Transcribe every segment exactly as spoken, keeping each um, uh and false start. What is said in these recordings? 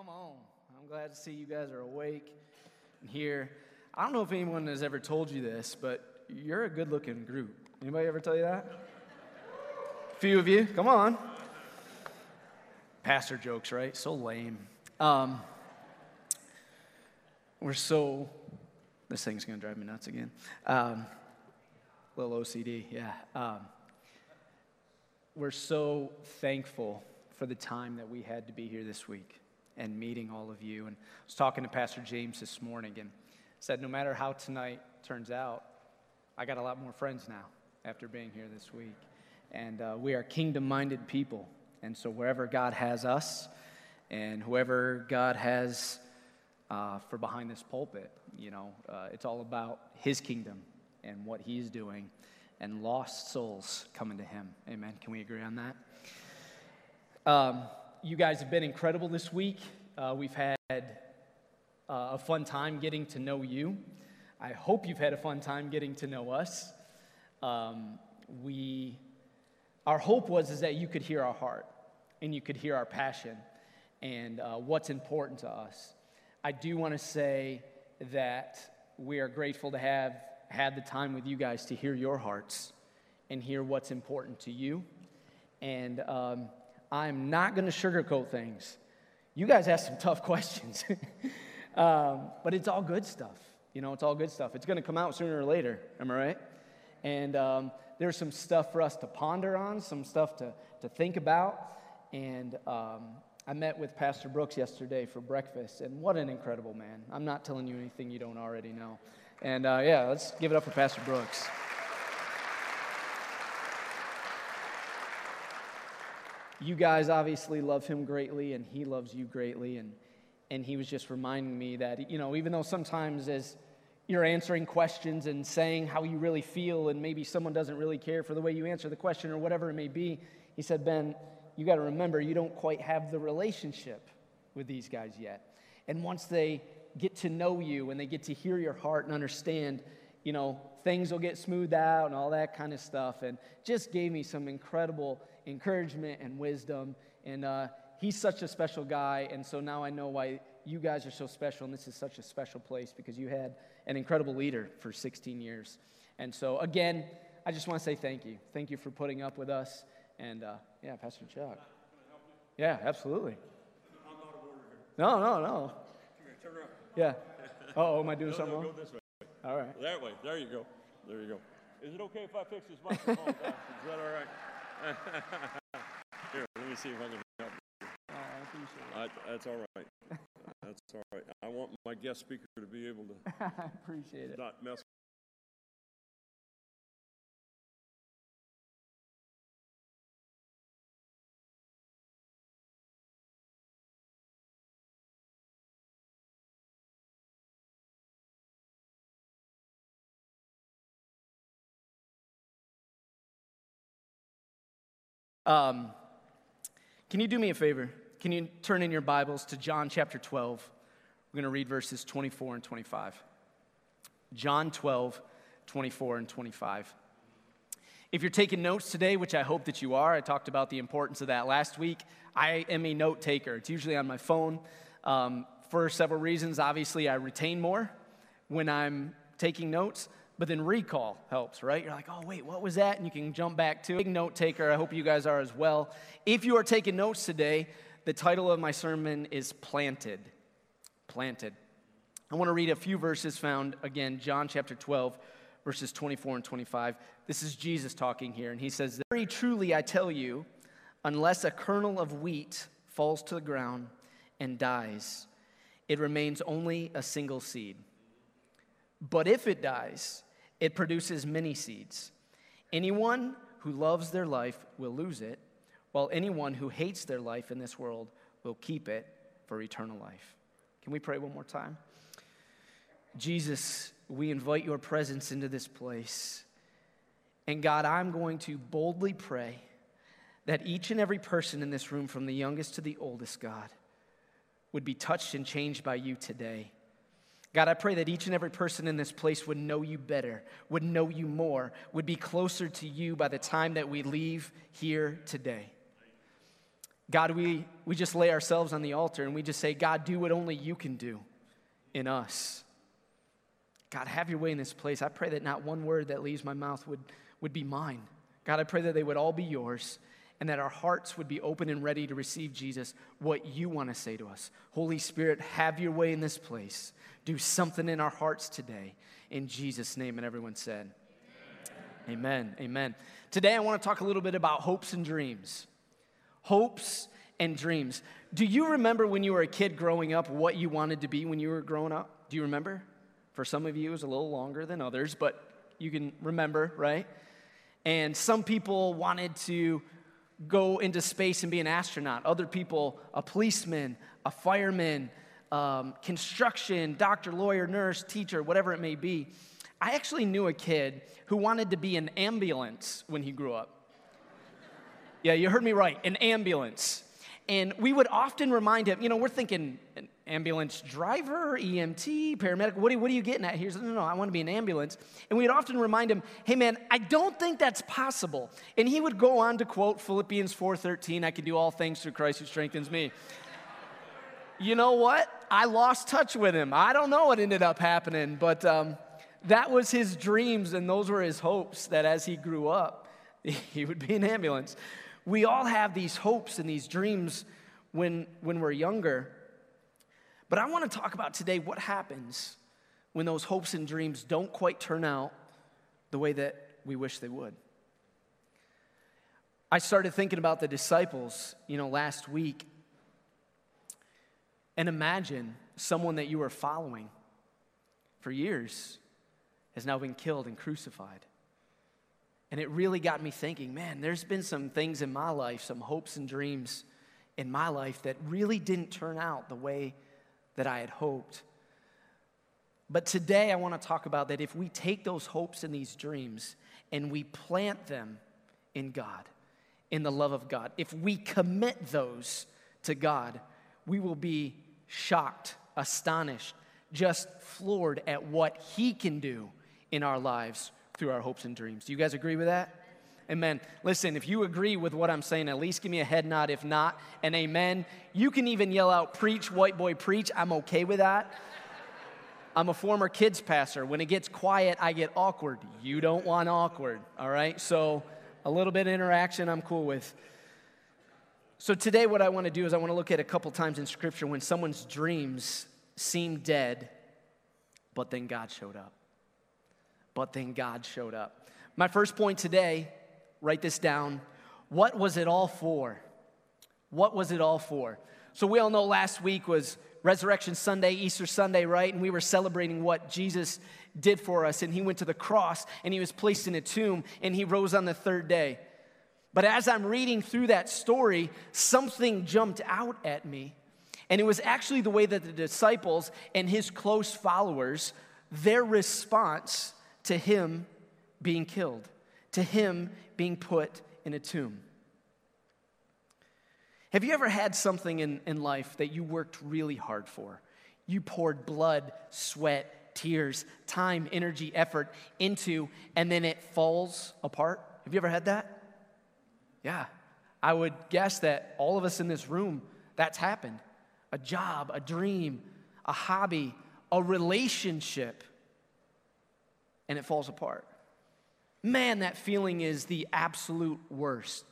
Come on. I'm glad to see you guys are awake and here. I don't know if anyone has ever told you this, but you're a good-looking group. Anybody ever tell you that? A few of you. Come on. Pastor jokes, right? So lame. Um, we're so... This thing's going to drive me nuts again. Um, little O C D, yeah. Um, we're so thankful for the time that we had to be here this week and meeting all of you. And I was talking to Pastor James this morning and said, no matter how tonight turns out, I got a lot more friends now after being here this week. And uh, we are kingdom-minded people. And so wherever God has us and whoever God has Uh, for behind this pulpit, you know, uh, it's all about his kingdom and what he's doing and lost souls coming to him. Amen. Can we agree on that? Um, you guys have been incredible this week. Uh, we've had uh, a fun time getting to know you. I hope you've had a fun time getting to know us. Um, we, our hope was is that you could hear our heart and you could hear our passion and uh, what's important to us. I do want to say that we are grateful to have had the time with you guys to hear your hearts and hear what's important to you. And um, I'm not going to sugarcoat things. You guys asked some tough questions. um, but it's all good stuff. You know, it's all good stuff. It's going to come out sooner or later. Am I right? And um, there's some stuff for us to ponder on, some stuff to, to think about. And Um, I met with Pastor Brooks yesterday for breakfast, and what an incredible man. I'm not telling you anything you don't already know. And, uh, yeah, let's give it up for Pastor Brooks. You guys obviously love him greatly, and he loves you greatly, and, and he was just reminding me that, you know, even though sometimes as you're answering questions and saying how you really feel, and maybe someone doesn't really care for the way you answer the question or whatever it may be, he said, Ben, you got to remember, you don't quite have the relationship with these guys yet. And once they get to know you and they get to hear your heart and understand, you know, things will get smoothed out and all that kind of stuff. And just gave me some incredible encouragement and wisdom. And uh, he's such a special guy. And so now I know why you guys are so special. And this is such a special place because you had an incredible leader for sixteen years. And so, again, I just want to say thank you. Thank you for putting up with us. And, uh, yeah, Pastor Chuck. Can I help you? Yeah, absolutely. I'm out of order here. No, no, no. Come here, turn around. Yeah. Oh, am I doing no, something no, wrong? Go this way. All right. That way. There you go. There you go. Is it okay if I fix this microphone? Is that all right? Here, let me see if I can help you. Oh, I appreciate it. I, that's all right. That's all right. I want my guest speaker to be able to I appreciate it. Not mess with Um, can you do me a favor? Can you turn in your Bibles to John chapter twelve? We're going to read verses twenty-four and twenty-five. John twelve, twenty-four and twenty-five. If you're taking notes today, which I hope that you are, I talked about the importance of that last week. I am a note taker. It's usually on my phone um, for several reasons. Obviously, I retain more when I'm taking notes. But then recall helps, right? You're like, oh, wait, what was that? And you can jump back to it. Big note taker. I hope you guys are as well. If you are taking notes today, the title of my sermon is Planted. Planted. I want to read a few verses found, again, John chapter twelve, verses twenty-four and twenty-five. This is Jesus talking here, and he says, very truly I tell you, unless a kernel of wheat falls to the ground and dies, it remains only a single seed. But if it dies, it produces many seeds. Anyone who loves their life will lose it, while anyone who hates their life in this world will keep it for eternal life. Can we pray one more time? Jesus, we invite your presence into this place. And God, I'm going to boldly pray that each and every person in this room, from the youngest to the oldest, God, would be touched and changed by you today. God, I pray that each and every person in this place would know you better, would know you more, would be closer to you by the time that we leave here today. God, we, we just lay ourselves on the altar and we just say, God, do what only you can do in us. God, have your way in this place. I pray that not one word that leaves my mouth would, would be mine. God, I pray that they would all be yours and that our hearts would be open and ready to receive, Jesus, what you want to say to us. Holy Spirit, have your way in this place. Do something in our hearts today. In Jesus' name, and everyone said, amen, amen. amen. Today, I want to talk a little bit about hopes and dreams. Hopes and dreams. Do you remember when you were a kid growing up what you wanted to be when you were growing up? Do you remember? For some of you, it was a little longer than others, but you can remember, right? And some people wanted to go into space and be an astronaut. Other people, a policeman, a fireman, um, construction, doctor, lawyer, nurse, teacher, whatever it may be. I actually knew a kid who wanted to be an ambulance when he grew up. Yeah, you heard me right, an ambulance. And we would often remind him, you know, we're thinking an ambulance driver, E M T, paramedic, what are, what are you getting at here? He said, no, no, I want to be an ambulance. And we'd often remind him, hey, man, I don't think that's possible. And he would go on to quote Philippians four thirteen, I can do all things through Christ who strengthens me. You know what? I lost touch with him. I don't know what ended up happening, but um, that was his dreams and those were his hopes that as he grew up, he would be an ambulance. We all have these hopes and these dreams when, when we're younger. But I want to talk about today what happens when those hopes and dreams don't quite turn out the way that we wish they would. I started thinking about the disciples, you know, last week. And imagine someone that you were following for years has now been killed and crucified. And it really got me thinking, man, there's been some things in my life, some hopes and dreams in my life that really didn't turn out the way that I had hoped. But today I want to talk about that if we take those hopes and these dreams and we plant them in God, in the love of God, if we commit those to God, we will be shocked, astonished, just floored at what He can do in our lives through our hopes and dreams. Do you guys agree with that? Amen. Listen, if you agree with what I'm saying, at least give me a head nod. If not, an amen. You can even yell out, preach, white boy, preach. I'm okay with that. I'm a former kids pastor. When it gets quiet, I get awkward. You don't want awkward, all right? So a little bit of interaction I'm cool with. So today what I want to do is I want to look at a couple times in Scripture when someone's dreams seem dead, but then God showed up. But then God showed up. My first point today, write this down. What was it all for? What was it all for? So we all know last week was Resurrection Sunday, Easter Sunday, right? And we were celebrating what Jesus did for us. And He went to the cross, and He was placed in a tomb, and He rose on the third day. But as I'm reading through that story, something jumped out at me. And it was actually the way that the disciples and His close followers, their response to Him being killed, to Him being put in a tomb. Have you ever had something in, in life that you worked really hard for? You poured blood, sweat, tears, time, energy, effort into, and then it falls apart? Have you ever had that? Yeah. I would guess that all of us in this room, that's happened. A job, a dream, a hobby, a relationship, and it falls apart. Man, that feeling is the absolute worst.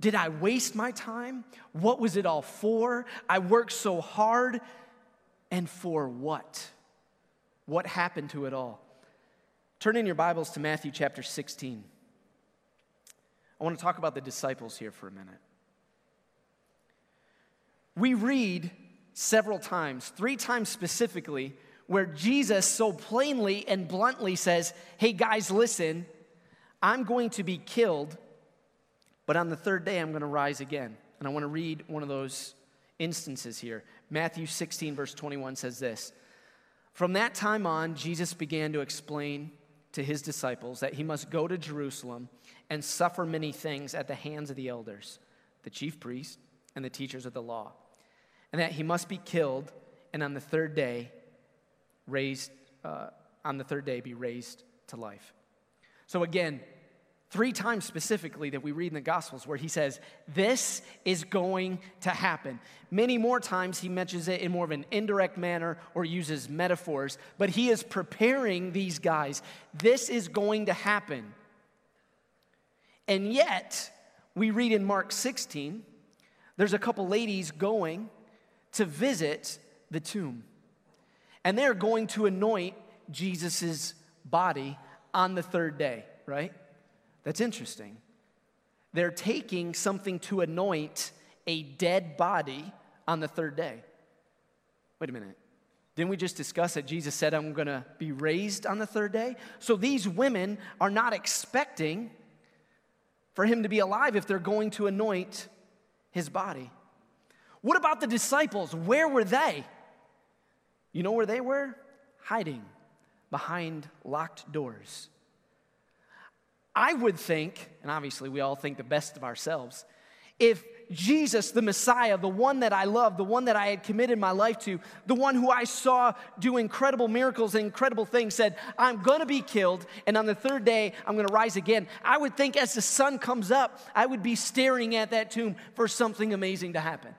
Did I waste my time? What was it all for? I worked so hard, and for what? What happened to it all? Turn in your Bibles to Matthew chapter sixteen. I want to talk about the disciples here for a minute. We read several times, three times specifically, where Jesus so plainly and bluntly says, hey guys, listen, I'm going to be killed, but on the third day I'm going to rise again. And I want to read one of those instances here. Matthew sixteen verse twenty-one says this, from that time on, Jesus began to explain to His disciples that He must go to Jerusalem and suffer many things at the hands of the elders, the chief priests, and the teachers of the law, and that He must be killed, and on the third day, raised, uh, on the third day be raised to life. So again, three times specifically that we read in the Gospels where he says, this is going to happen. Many more times he mentions it in more of an indirect manner or uses metaphors, but he is preparing these guys. This is going to happen. And yet, we read in Mark sixteen, there's a couple ladies going to visit the tomb. And they're going to anoint Jesus' body on the third day, right? That's interesting. They're taking something to anoint a dead body on the third day. Wait a minute. Didn't we just discuss that Jesus said, I'm going to be raised on the third day? So these women are not expecting for him to be alive if they're going to anoint his body. What about the disciples? Where were they? You know where they were? Hiding behind locked doors. I would think, and obviously we all think the best of ourselves, if Jesus, the Messiah, the one that I loved, the one that I had committed my life to, the one who I saw do incredible miracles and incredible things, said, I'm going to be killed, and on the third day, I'm going to rise again. I would think as the sun comes up, I would be staring at that tomb for something amazing to happen.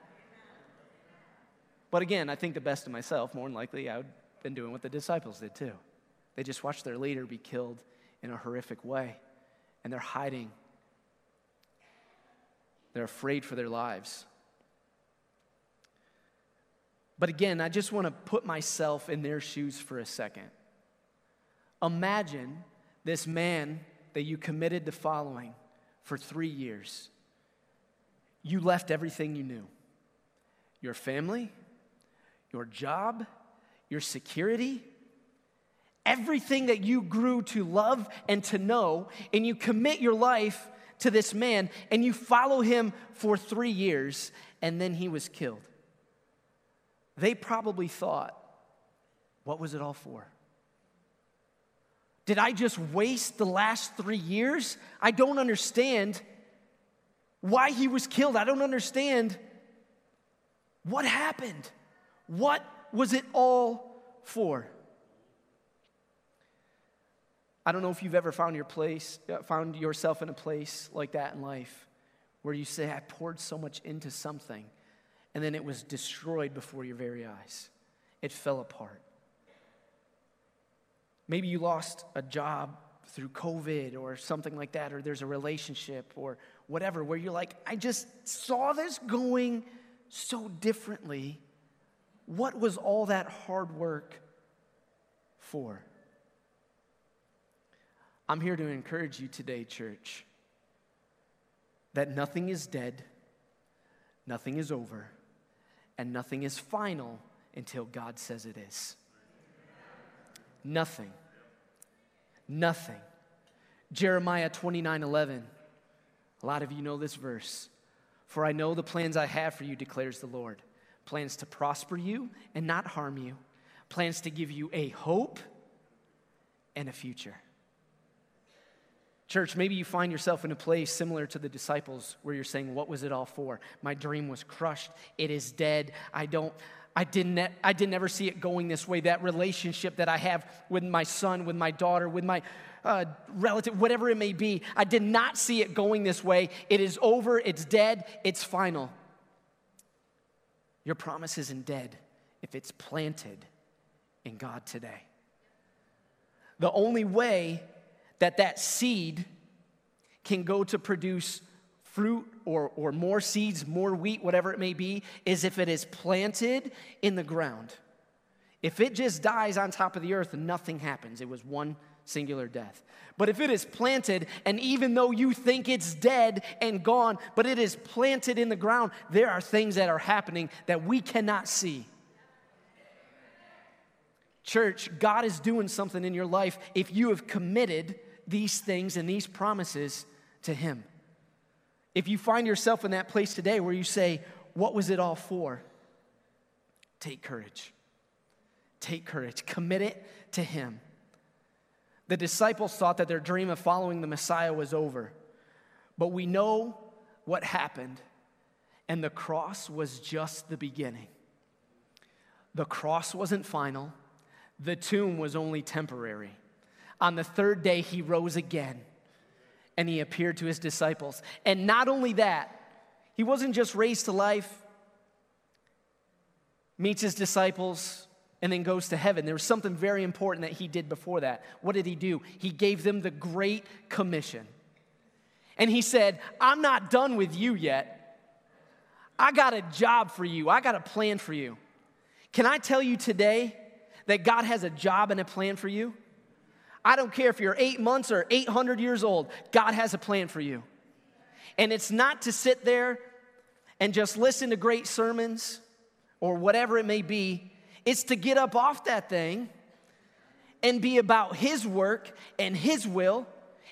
But again, I think the best of myself, more than likely, I would have been doing what the disciples did too. They just watched their leader be killed in a horrific way. And they're hiding. They're afraid for their lives. But again, I just want to put myself in their shoes for a second. Imagine this man that you committed to following for three years. You left everything you knew. Your family, your job, your security, everything that you grew to love and to know, and you commit your life to this man, and you follow him for three years, and then he was killed. They probably thought, what was it all for? Did I just waste the last three years? I don't understand why he was killed. I don't understand what happened. What was it all for? I don't know if you've ever found your place, found yourself in a place like that in life where you say, I poured so much into something, and then it was destroyed before your very eyes. It fell apart. Maybe you lost a job through COVID or something like that, or there's a relationship or whatever where you're like, I just saw this going so differently. What was all that hard work for? I'm here to encourage you today, church, that nothing is dead, nothing is over, and nothing is final until God says it is. Nothing. Nothing. Jeremiah twenty-nine eleven. A lot of you know this verse. For I know the plans I have for you, declares the Lord. Plans to prosper you and not harm you. Plans to give you a hope and a future. Church, maybe you find yourself in a place similar to the disciples where you're saying, what was it all for? My dream was crushed. It is dead. I don't, I didn't, I didn't ever see it going this way. That relationship that I have with my son, with my daughter, with my uh, relative, whatever it may be, I did not see it going this way. It is over. It's dead. It's final. Your promise isn't dead if it's planted in God today. The only way that that seed can go to produce fruit or, or more seeds, more wheat, whatever it may be, is if it is planted in the ground. If it just dies on top of the earth, nothing happens. It was one singular death. But if it is planted, and even though you think it's dead and gone, but it is planted in the ground, there are things that are happening that we cannot see. Church, God is doing something in your life if you have committed these things and these promises to him. If you find yourself in that place today where you say, what was it all for? Take courage. Take courage. Commit it to him. The disciples thought that their dream of following the Messiah was over, but we know what happened, and the cross was just the beginning. The cross wasn't final. The tomb was only temporary. On the third day, he rose again. and he appeared to his disciples. And not only that, he wasn't just raised to life, meets his disciples, and then goes to heaven. There was something very important that he did before that. What did he do? He gave them the Great Commission. And he said, I'm not done with you yet. I got a job for you. I got a plan for you. Can I tell you today that God has a job and a plan for you? I don't care if you're eight months or eight hundred years old. God has a plan for you. And it's not to sit there and just listen to great sermons or whatever it may be. It's to get up off that thing and be about his work and his will.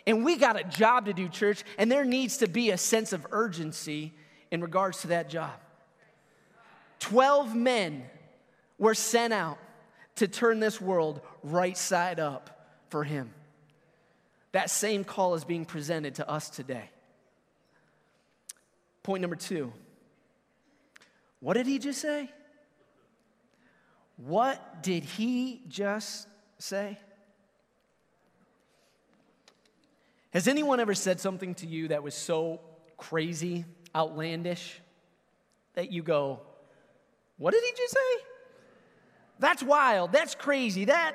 And we got a job to do, church, and there needs to be a sense of urgency in regards to that job. Twelve men were sent out to turn this world right side up for him. That same call is being presented to us today. Point number two. What did he just say? What did he just say? Has anyone ever said something to you that was so crazy, outlandish, that you go, what did he just say? That's wild. That's crazy. That,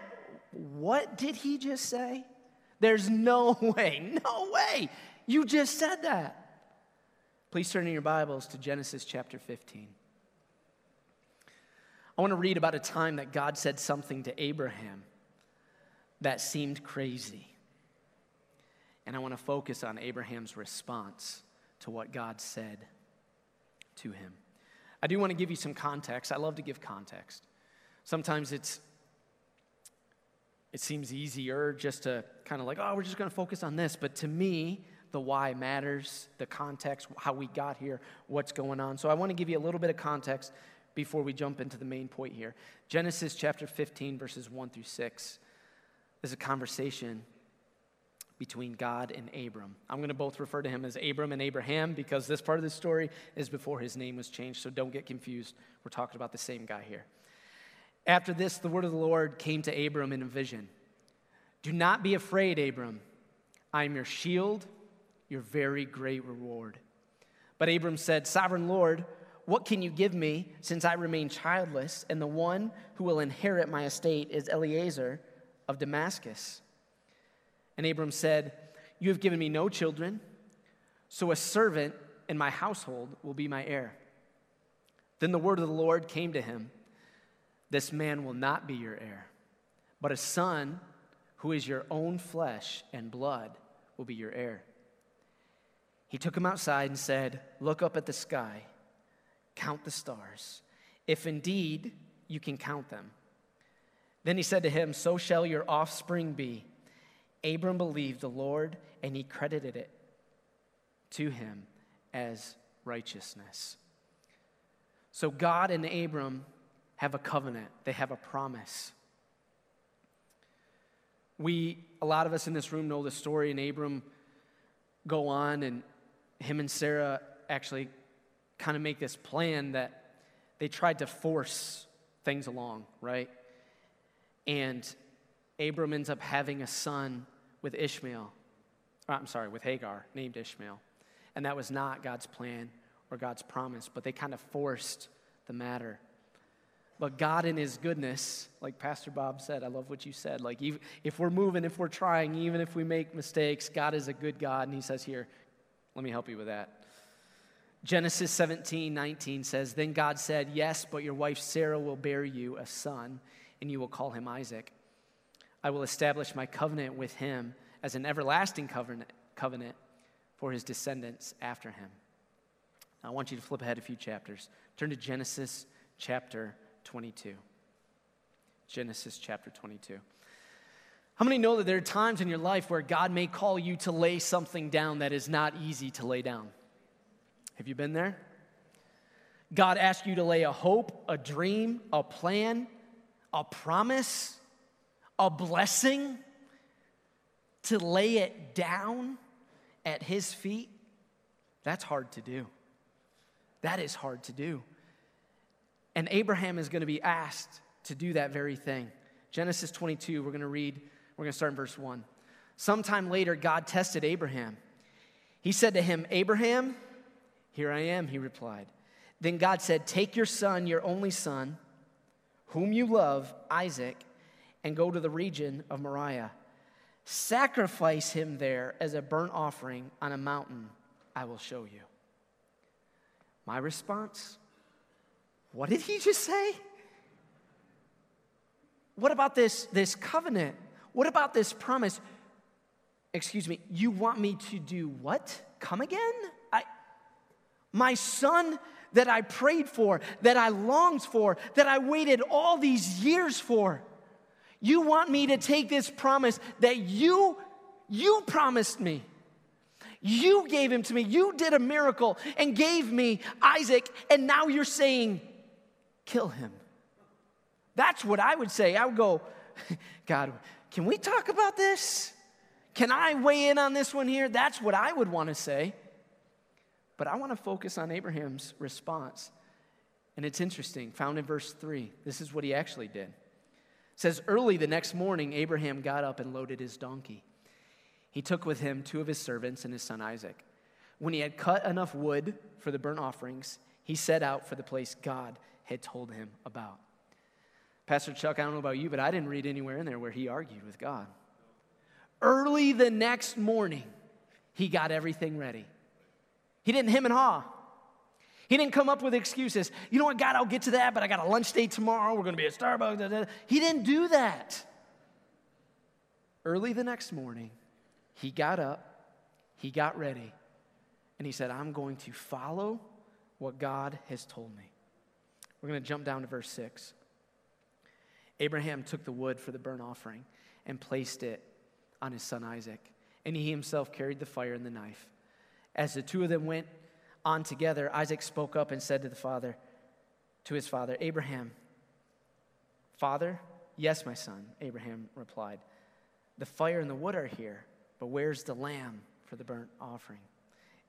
what did he just say? There's no way, no way. You just said that. Please turn in your Bibles to Genesis chapter fifteen. I want to read about a time that God said something to Abraham that seemed crazy. And I want to focus on Abraham's response to what God said to him. I do want to give you some context. I love to give context. Sometimes it's it seems easier just to kind of like, oh, we're just going to focus on this. But to me, the why matters, the context, how we got here, what's going on. So I want to give you a little bit of context before we jump into the main point here. Genesis chapter fifteen, verses one through six. This is a conversation between God and Abram. I'm going to both refer to him as Abram and Abraham because this part of the story is before his name was changed, so don't get confused. We're talking about the same guy here. After this, the word of the Lord came to Abram in a vision. Do not be afraid, Abram. I am your shield, your very great reward. But Abram said, Sovereign Lord, what can you give me since I remain childless and the one who will inherit my estate is Eleazar of Damascus? And Abram said, You have given me no children, so a servant in my household will be my heir. Then the word of the Lord came to him, This man will not be your heir, but a son who is your own flesh and blood will be your heir. He took him outside and said, Look up at the sky. Count the stars, if indeed you can count them. Then he said to him, So shall your offspring be. Abram believed the Lord, and he credited it to him as righteousness. So God and Abram have a covenant. They have a promise. We, a lot of us in this room know the story, and Abram go on, and him and Sarah actually kind of make this plan that they tried to force things along, right? And Abram ends up having a son with Ishmael. Or I'm sorry, with Hagar, named Ishmael. And that was not God's plan or God's promise, but they kind of forced the matter. But God in his goodness, like Pastor Bob said, I love what you said, like even, if we're moving, if we're trying, even if we make mistakes, God is a good God, and he says, here, let me help you with that. Genesis seventeen nineteen says, Then God said, Yes, but your wife Sarah will bear you a son, and you will call him Isaac. I will establish my covenant with him as an everlasting covenant, covenant for his descendants after him. Now, I want you to flip ahead a few chapters. Turn to Genesis chapter twenty-two. Genesis chapter twenty-two. How many know that there are times in your life where God may call you to lay something down that is not easy to lay down? Have you been there? God asked you to lay a hope, a dream, a plan, a promise, a blessing, to lay it down at his feet. That's hard to do. That is hard to do. And Abraham is going to be asked to do that very thing. Genesis twenty-two, we're going to read, we're going to start in verse one. Sometime later, God tested Abraham. He said to him, Abraham, here I am, he replied. Then God said, take your son, your only son, whom you love, Isaac, and go to the region of Moriah. Sacrifice him there as a burnt offering on a mountain I will show you. My response, what did he just say? What about this, this covenant? What about this promise? Excuse me, you want me to do what? Come again? I, my son that I prayed for, that I longed for, that I waited all these years for, you want me to take this promise that you, you promised me. You gave him to me. You did a miracle and gave me Isaac, and now you're saying, kill him. That's what I would say. I would go, God, can we talk about this? Can I weigh in on this one here? That's what I would want to say. But I want to focus on Abraham's response. And it's interesting, found in verse three. This is what he actually did. It says, early the next morning, Abraham got up and loaded his donkey. He took with him two of his servants and his son Isaac. When he had cut enough wood for the burnt offerings, he set out for the place God had told him about. Pastor Chuck, I don't know about you, but I didn't read anywhere in there where he argued with God. Early the next morning, he got everything ready. He didn't hem and haw. He didn't come up with excuses. You know what, God, I'll get to that, but I got a lunch date tomorrow. We're going to be at Starbucks. Da, da. He didn't do that. Early the next morning, he got up, he got ready, and he said, I'm going to follow what God has told me. We're going to jump down to verse six. Abraham took the wood for the burnt offering and placed it on his son Isaac, and he himself carried the fire and the knife. As the two of them went on together, Isaac spoke up and said to the father, to his father, Abraham, Father? Yes, my son, Abraham replied. The fire and the wood are here, but where's the lamb for the burnt offering?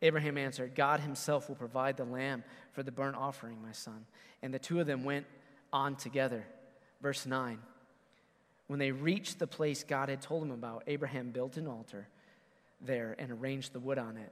Abraham answered, God himself will provide the lamb for the burnt offering, my son. And the two of them went on together. Verse nine, when they reached the place God had told him about, Abraham built an altar there and arranged the wood on it.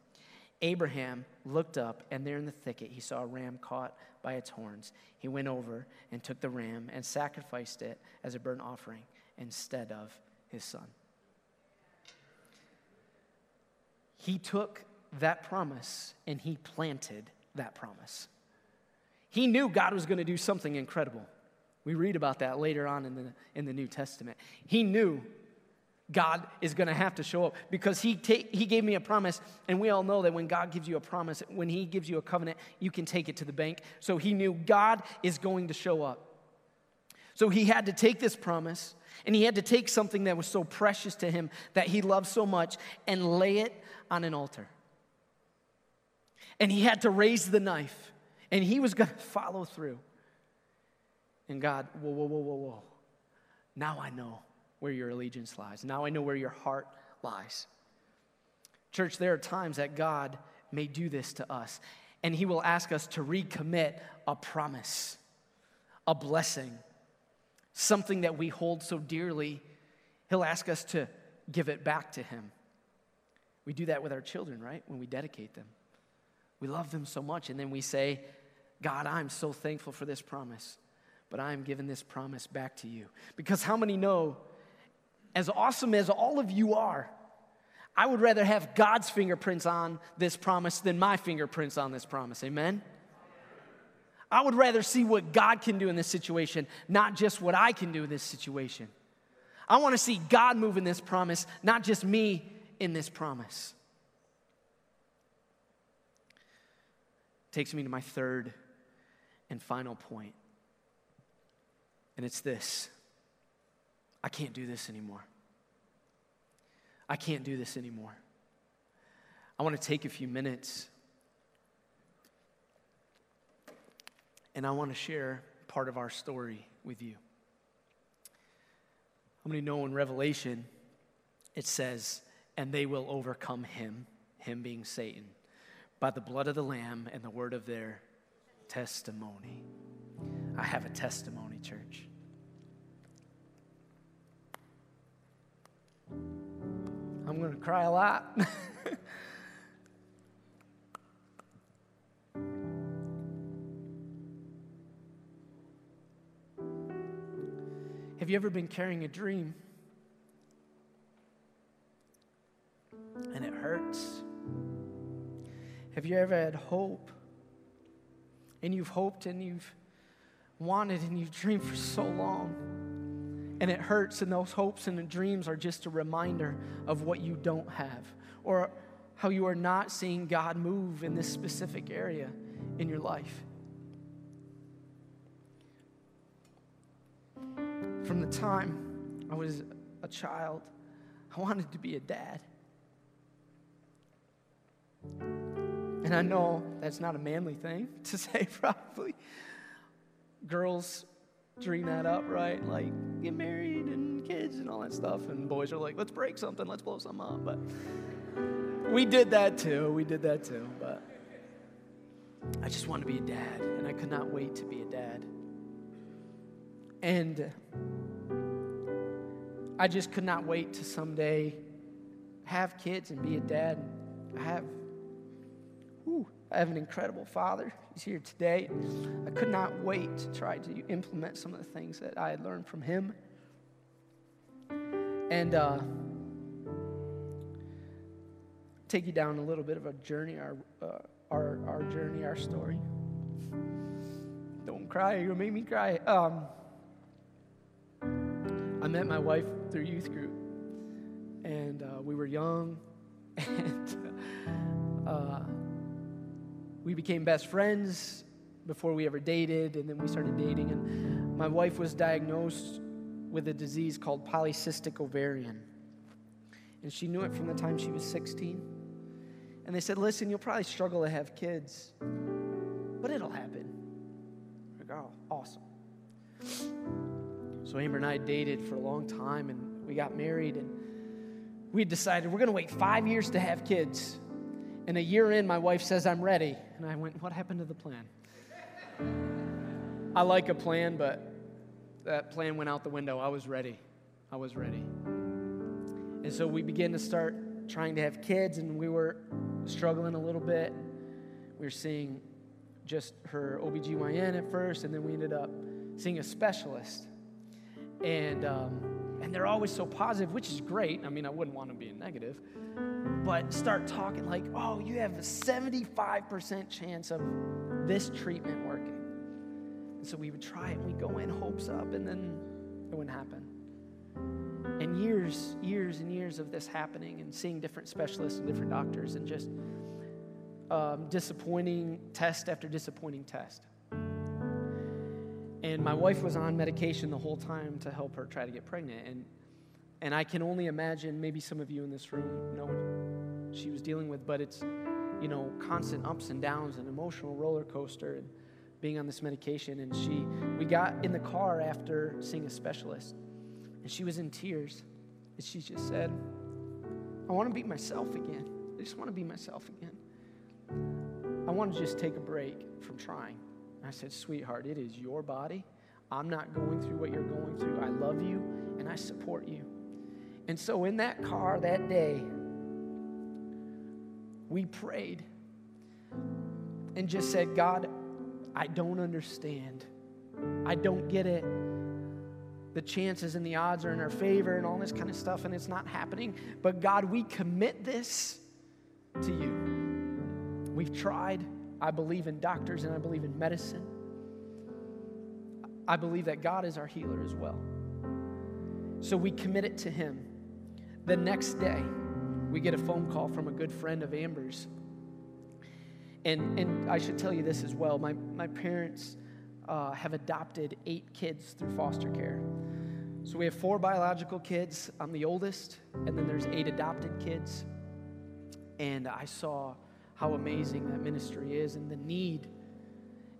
Abraham looked up, and there in the thicket he saw a ram caught by its horns. He went over and took the ram and sacrificed it as a burnt offering instead of his son. He took that promise, and he planted that promise. He knew God was going to do something incredible. We read about that later on in the, in the New Testament. He knew God is going to have to show up because he, ta- he gave me a promise, and we all know that when God gives you a promise, when he gives you a covenant, you can take it to the bank. So he knew God is going to show up. So he had to take this promise, and he had to take something that was so precious to him that he loved so much and lay it on an altar. And he had to raise the knife, and he was going to follow through. And God, whoa, whoa, whoa, whoa, whoa. Now I know where your allegiance lies. Now I know where your heart lies. Church, there are times that God may do this to us, and he will ask us to recommit a promise, a blessing, something that we hold so dearly. He'll ask us to give it back to him. We do that with our children, right? When we dedicate them. We love them so much, and then we say, God, I'm so thankful for this promise. But I am giving this promise back to you. Because how many know, as awesome as all of you are, I would rather have God's fingerprints on this promise than my fingerprints on this promise. Amen? I would rather see what God can do in this situation, not just what I can do in this situation. I want to see God move in this promise, not just me in this promise. Takes me to my third and final point. And it's this. I can't do this anymore. I can't do this anymore. I want to take a few minutes and I want to share part of our story with you. How many know in Revelation it says, and they will overcome him, him being Satan, by the blood of the Lamb and the word of their testimony. I have a testimony, church. I'm going to cry a lot. Have you ever been carrying a dream and it hurts? Have you ever had hope and you've hoped and you've wanted and you've dreamed for so long? And it hurts, and those hopes and the dreams are just a reminder of what you don't have or how you are not seeing God move in this specific area in your life. From the time I was a child, I wanted to be a dad. And I know that's not a manly thing to say, probably. Girls dream that up, right? Like, get married and kids and all that stuff. And boys are like, let's break something, let's blow something up. But we did that too, we did that too. But I just wanted to be a dad, and I could not wait to be a dad. And I just could not wait to someday have kids and be a dad. I have, whew, I have an incredible father. He's here today. I could not wait to try to implement some of the things that I had learned from him. And uh, take you down a little bit of a journey, our uh, our, our journey, our story. Don't cry. You'll make me cry. Um, I met my wife through youth group, and uh, we were young, and uh, we became best friends before we ever dated, and then we started dating, and my wife was diagnosed with a disease called polycystic ovarian, and she knew it from the time she was sixteen, and they said, listen, you'll probably struggle to have kids, but it'll happen. Oh, awesome. So Amber and I dated for a long time, and we got married, and we decided we're going to wait five years to have kids. And a year in, my wife says, I'm ready. And I went, what happened to the plan? I like a plan, but that plan went out the window. I was ready. I was ready. And so we began to start trying to have kids, and we were struggling a little bit. We were seeing just her O B G Y N at first, and then we ended up seeing a specialist. And um, and they're always so positive, which is great. I mean, I wouldn't want to be a negative. But start talking like, oh, you have a seventy-five percent chance of this treatment working. And so we would try it, and we'd go in, hopes up, and then it wouldn't happen. And years, years and years of this happening and seeing different specialists and different doctors and just... Um, disappointing test after disappointing test. And my wife was on medication the whole time to help her try to get pregnant. And and I can only imagine, maybe some of you in this room know what she was dealing with, but it's, you know, constant ups and downs, an emotional roller coaster, and being on this medication. And she, we got in the car after seeing a specialist, and she was in tears. And she just said, I want to be myself again. I just want to be myself again. I want to just take a break from trying. And I said, sweetheart, it is your body. I'm not going through what you're going through. I love you, and I support you. And so in that car that day, we prayed and just said, God, I don't understand. I don't get it. The chances and the odds are in our favor and all this kind of stuff, and it's not happening. But God, we commit this to you. We've tried. I believe in doctors, and I believe in medicine. I believe that God is our healer as well. So we commit it to him. The next day, we get a phone call from a good friend of Amber's. And and I should tell you this as well. My, my parents uh, have adopted eight kids through foster care. So we have four biological kids. I'm the oldest, and then there's eight adopted kids. and I saw how amazing that ministry is and the need.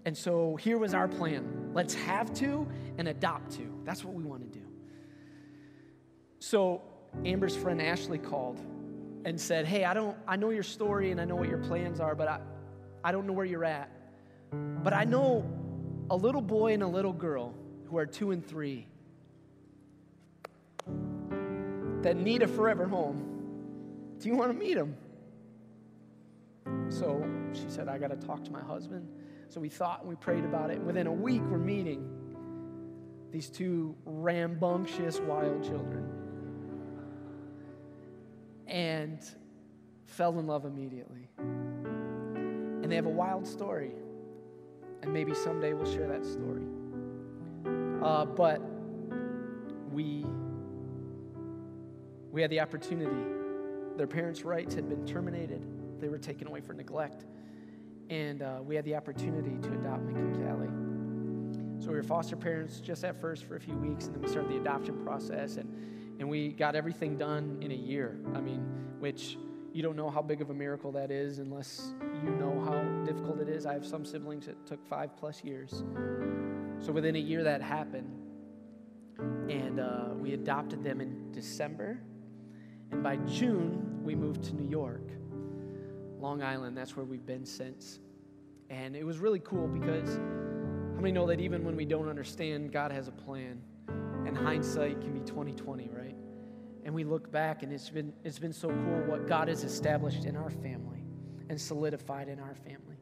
And so here was our plan. Let's have two and adopt two. That's what we want to do. So Amber's friend Ashley called and said, hey, I don't, I know your story and I know what your plans are, but I, I don't know where you're at. But I know a little boy and a little girl who are two and three that need a forever home. Do you want to meet them? So she said, I got to talk to my husband. So we thought and we prayed about it. Within a week, we're meeting these two rambunctious wild children. And fell in love immediately. And they have a wild story. And maybe someday we'll share that story. Uh, but we, we had the opportunity. Their parents' rights had been terminated. They were taken away for neglect. And uh, we had the opportunity to adopt McKinCallie. So we were foster parents just at first for a few weeks, and then we started the adoption process, and, and we got everything done in a year. I mean, which you don't know how big of a miracle that is unless you know how difficult it is. I have some siblings that took five plus years. So within a year that happened, and uh, we adopted them in December, and by June we moved to New York. Long Island, that's where we've been since. And it was really cool because how many know that even when we don't understand, God has a plan, and hindsight can be twenty twenty, right? And we look back, and it's been it's been so cool what God has established in our family and solidified in our family.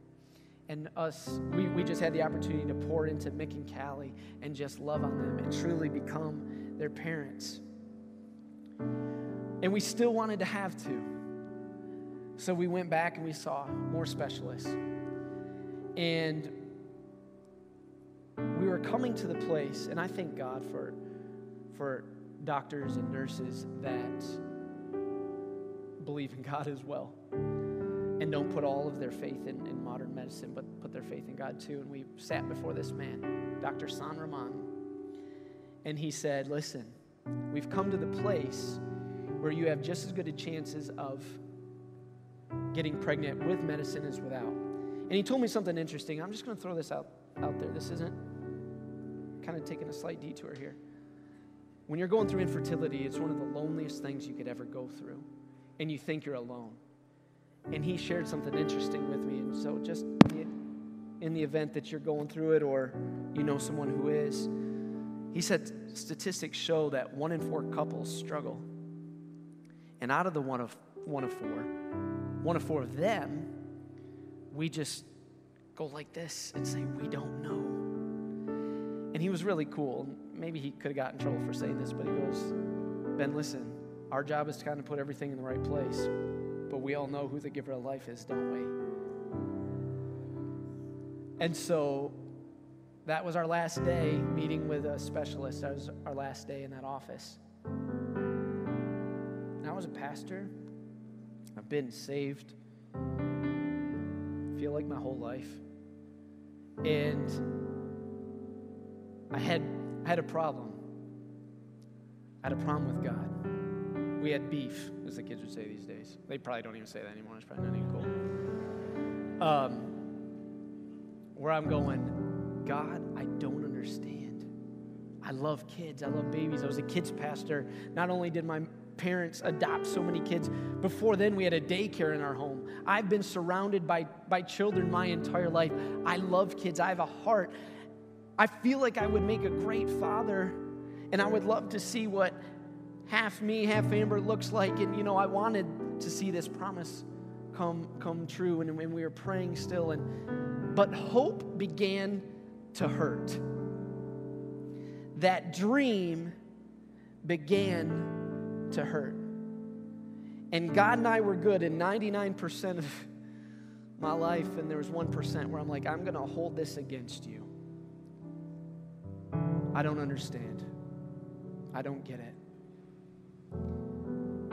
And us, we, we just had the opportunity to pour into Mick and Callie and just love on them and truly become their parents. And we still wanted to have to. So we went back and we saw more specialists. And we were coming to the place, and I thank God for, for doctors and nurses that believe in God as well and don't put all of their faith in, in modern medicine, but put their faith in God too. And we sat before this man, Doctor San Ramon, and he said, listen, we've come to the place where you have just as good a chances of getting pregnant with medicine is without. And he told me something interesting. I'm just going to throw this out, out there. This isn't, kind of taking a slight detour here. When you're going through infertility, it's one of the loneliest things you could ever go through. And you think you're alone. And he shared something interesting with me. And so just in the event that you're going through it or you know someone who is, he said statistics show that one in four couples struggle. And out of the one of one of four, One of four of them, we just go like this and say, we don't know. And he was really cool. Maybe he could have gotten in trouble for saying this, but he goes, Ben, listen, our job is to kind of put everything in the right place, but we all know who the giver of life is, don't we? And so that was our last day meeting with a specialist. That was our last day in that office. And I was a pastor. I've been saved, feel like my whole life, and I had I had a problem. I had a problem with God. We had beef, as the kids would say these days. They probably don't even say that anymore. It's probably not even cool. Um, where I'm going, God, I don't understand. I love kids. I love babies. I was a kids pastor. Not only did my parents adopt so many kids. Before then, we had a daycare in our home. I've been surrounded by, by children my entire life. I love kids. I have a heart. I feel like I would make a great father, and I would love to see what half me, half Amber looks like, and, you know, I wanted to see this promise come come true, and, and we were praying still, and but hope began to hurt. That dream began to hurt. And God and I were good in ninety-nine percent of my life, and there was one percent where I'm like, I'm going to hold this against you. I don't understand. I don't get it.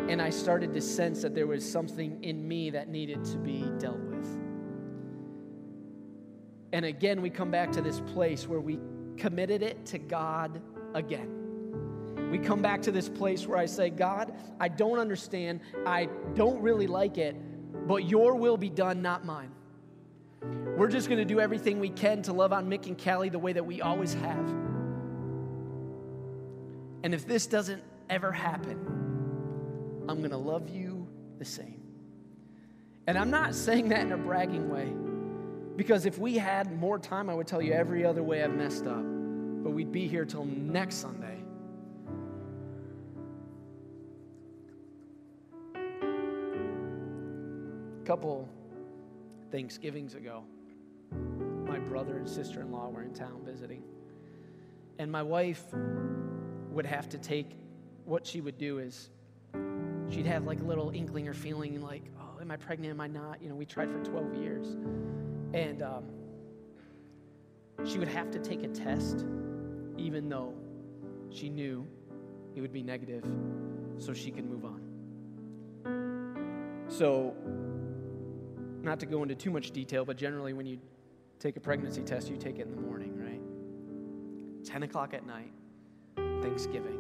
And I started to sense that there was something in me that needed to be dealt with. And again, we come back to this place where we committed it to God again. We come back to this place where I say, God, I don't understand. I don't really like it, But your will be done, not mine. We're just going to do everything we can to love on Mick and Callie the way that we always have. And if this doesn't ever happen, I'm going to love you the same. And I'm not saying that in a bragging way, because if we had more time, I would tell you every other way I've messed up, but we'd be here till next Sunday. A couple Thanksgivings ago, my brother and sister-in-law were in town visiting, and my wife would have to take, what she would do is she'd have like a little inkling or feeling like, oh, am I pregnant, am I not? You know, we tried for twelve years. And um, she would have to take a test even though she knew it would be negative so she could move on. So, not to go into too much detail, but generally when you take a pregnancy test, you take it in the morning, right? ten o'clock at night, Thanksgiving.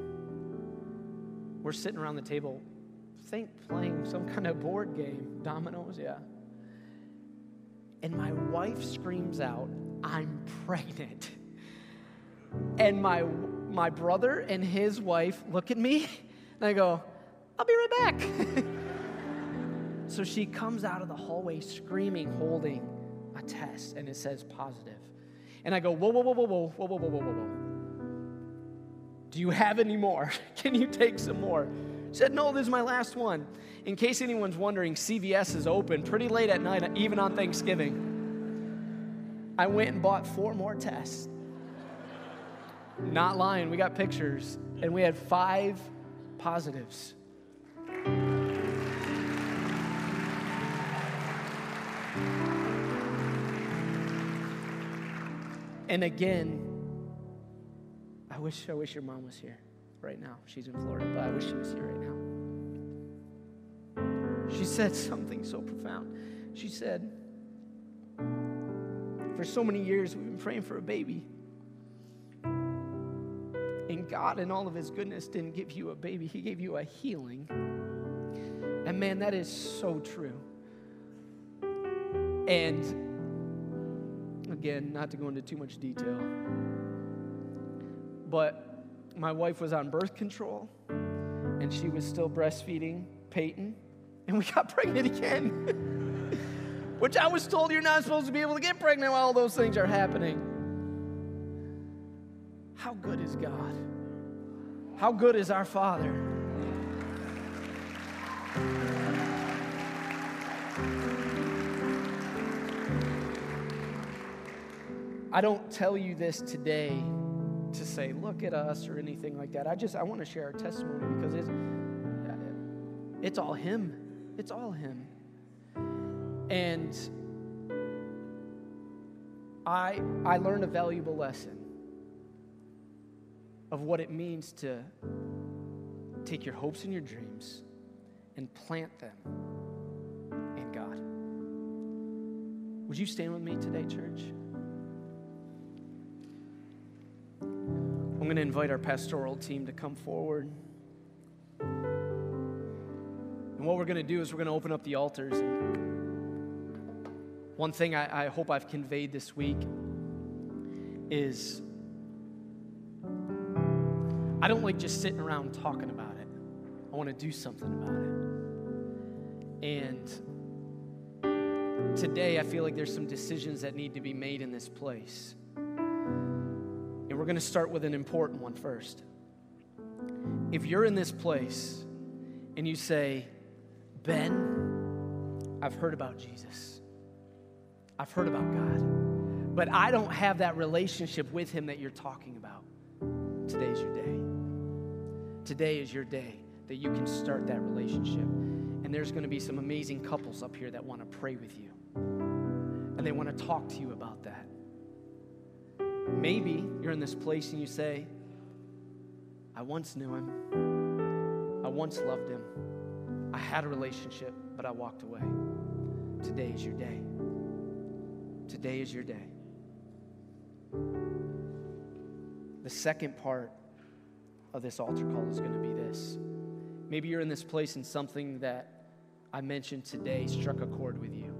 We're sitting around the table, think playing some kind of board game, dominoes, yeah. And my wife screams out, I'm pregnant. And my my brother and his wife look at me, and I go, I'll be right back. So she comes out of the hallway screaming, holding a test, and it says positive. And I go, whoa, whoa, whoa, whoa, whoa, whoa, whoa, whoa, whoa, whoa. Do you have any more? Can you take some more? She said, no, this is my last one. In case anyone's wondering, C V S is open pretty late at night, even on Thanksgiving. I went and bought four more tests. Not lying, we got pictures, and we had five positives. And again, I wish I wish your mom was here right now. She's in Florida, but I wish she was here right now. She said something so profound. She said, for so many years we've been praying for a baby, and God in all of his goodness didn't give you a baby. He gave you a healing. And man, that is so true. And again, not to go into too much detail, but my wife was on birth control, and she was still breastfeeding Peyton, and we got pregnant again, which I was told you're not supposed to be able to get pregnant while all those things are happening. How good is God? How good is our Father? I don't tell you this today to say, look at us or anything like that. I just, I want to share our testimony because it's, it's all him. It's all him. And I, I learned a valuable lesson of what it means to take your hopes and your dreams and plant them in God. Would you stand with me today, church? I'm going to invite our pastoral team to come forward. And what we're going to do is we're going to open up the altars. And one thing I, I hope I've conveyed this week is I don't like just sitting around talking about it. I want to do something about it. And today I feel like there's some decisions that need to be made in this place. We're going to start with an important one first. If you're in this place and you say, Ben, I've heard about Jesus. I've heard about God. But I don't have that relationship with him that you're talking about. Today's your day. Today is your day that you can start that relationship. And there's going to be some amazing couples up here that want to pray with you. And they want to talk to you about that. Maybe you're in this place and you say, I once knew him. I once loved him. I had a relationship, but I walked away. Today is your day. Today is your day. The second part of this altar call is going to be this. Maybe you're in this place and something that I mentioned today struck a chord with you,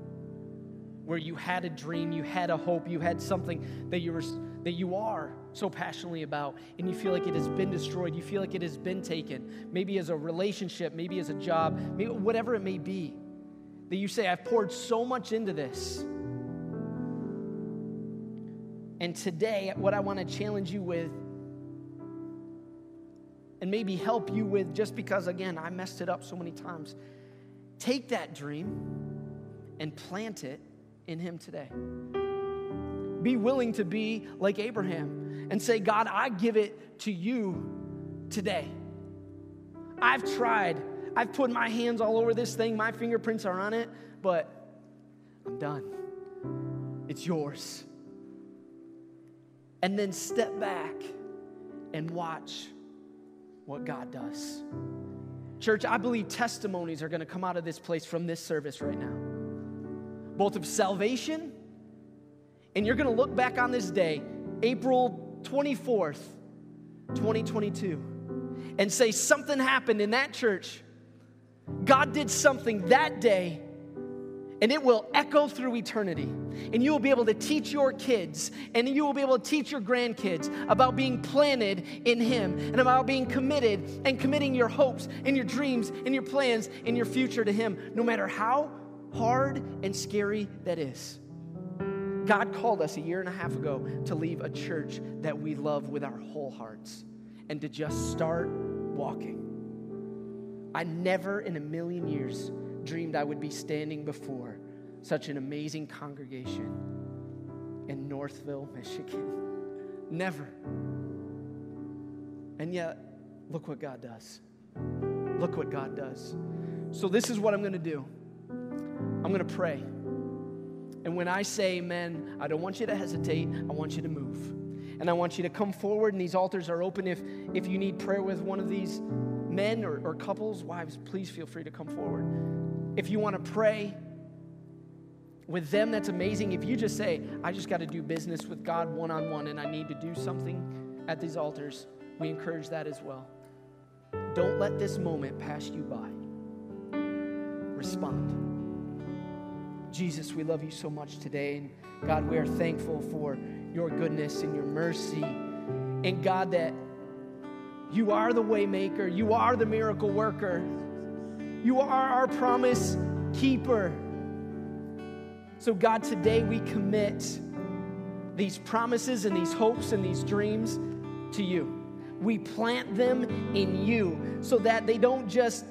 where you had a dream, you had a hope, you had something that you were that you are so passionately about, and you feel like it has been destroyed, you feel like it has been taken, maybe as a relationship, maybe as a job, maybe whatever it may be, that you say, I've poured so much into this. And today, what I want to challenge you with, and maybe help you with, just because, again, I messed it up so many times, take that dream and plant it in him today. Be willing to be like Abraham and say, God, I give it to you today. I've tried. I've put my hands all over this thing. My fingerprints are on it, but I'm done. It's yours. And then step back and watch what God does. Church, I believe testimonies are going to come out of this place from this service right now, both of salvation, and you're going to look back on this day, April twenty-fourth, twenty twenty-two, and say something happened in that church. God did something that day, and it will echo through eternity. And you will be able to teach your kids, and you will be able to teach your grandkids about being planted in him, and about being committed and committing your hopes and your dreams and your plans and your future to him, no matter how hard and scary that is. God called us a year and a half ago to leave a church that we love with our whole hearts and to just start walking. I never in a million years dreamed I would be standing before such an amazing congregation in Northville, Michigan. Never. And yet, look what God does. Look what God does. So this is what I'm going to do. I'm going to pray. And when I say amen, I don't want you to hesitate. I want you to move. And I want you to come forward, and these altars are open. If, if you need prayer with one of these men or, or couples, wives, please feel free to come forward. If you want to pray with them, that's amazing. If you just say, I just got to do business with God one-on-one, and I need to do something at these altars, we encourage that as well. Don't let this moment pass you by. Respond. Jesus, we love you so much today. And God, we are thankful for your goodness and your mercy. And God, that you are the way maker. You are the miracle worker. You are our promise keeper. So God, today we commit these promises and these hopes and these dreams to you. We plant them in you so that they don't just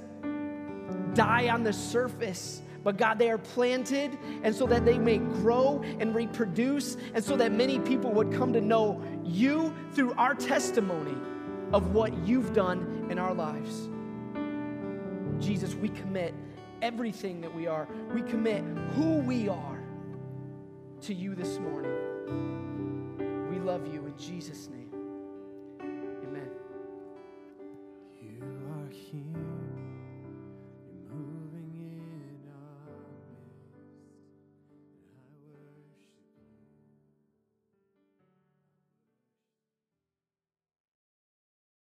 die on the surface, but God, they are planted, and so that they may grow and reproduce, and so that many people would come to know you through our testimony of what you've done in our lives. Jesus, we commit everything that we are. We commit who we are to you this morning. We love you in Jesus' name.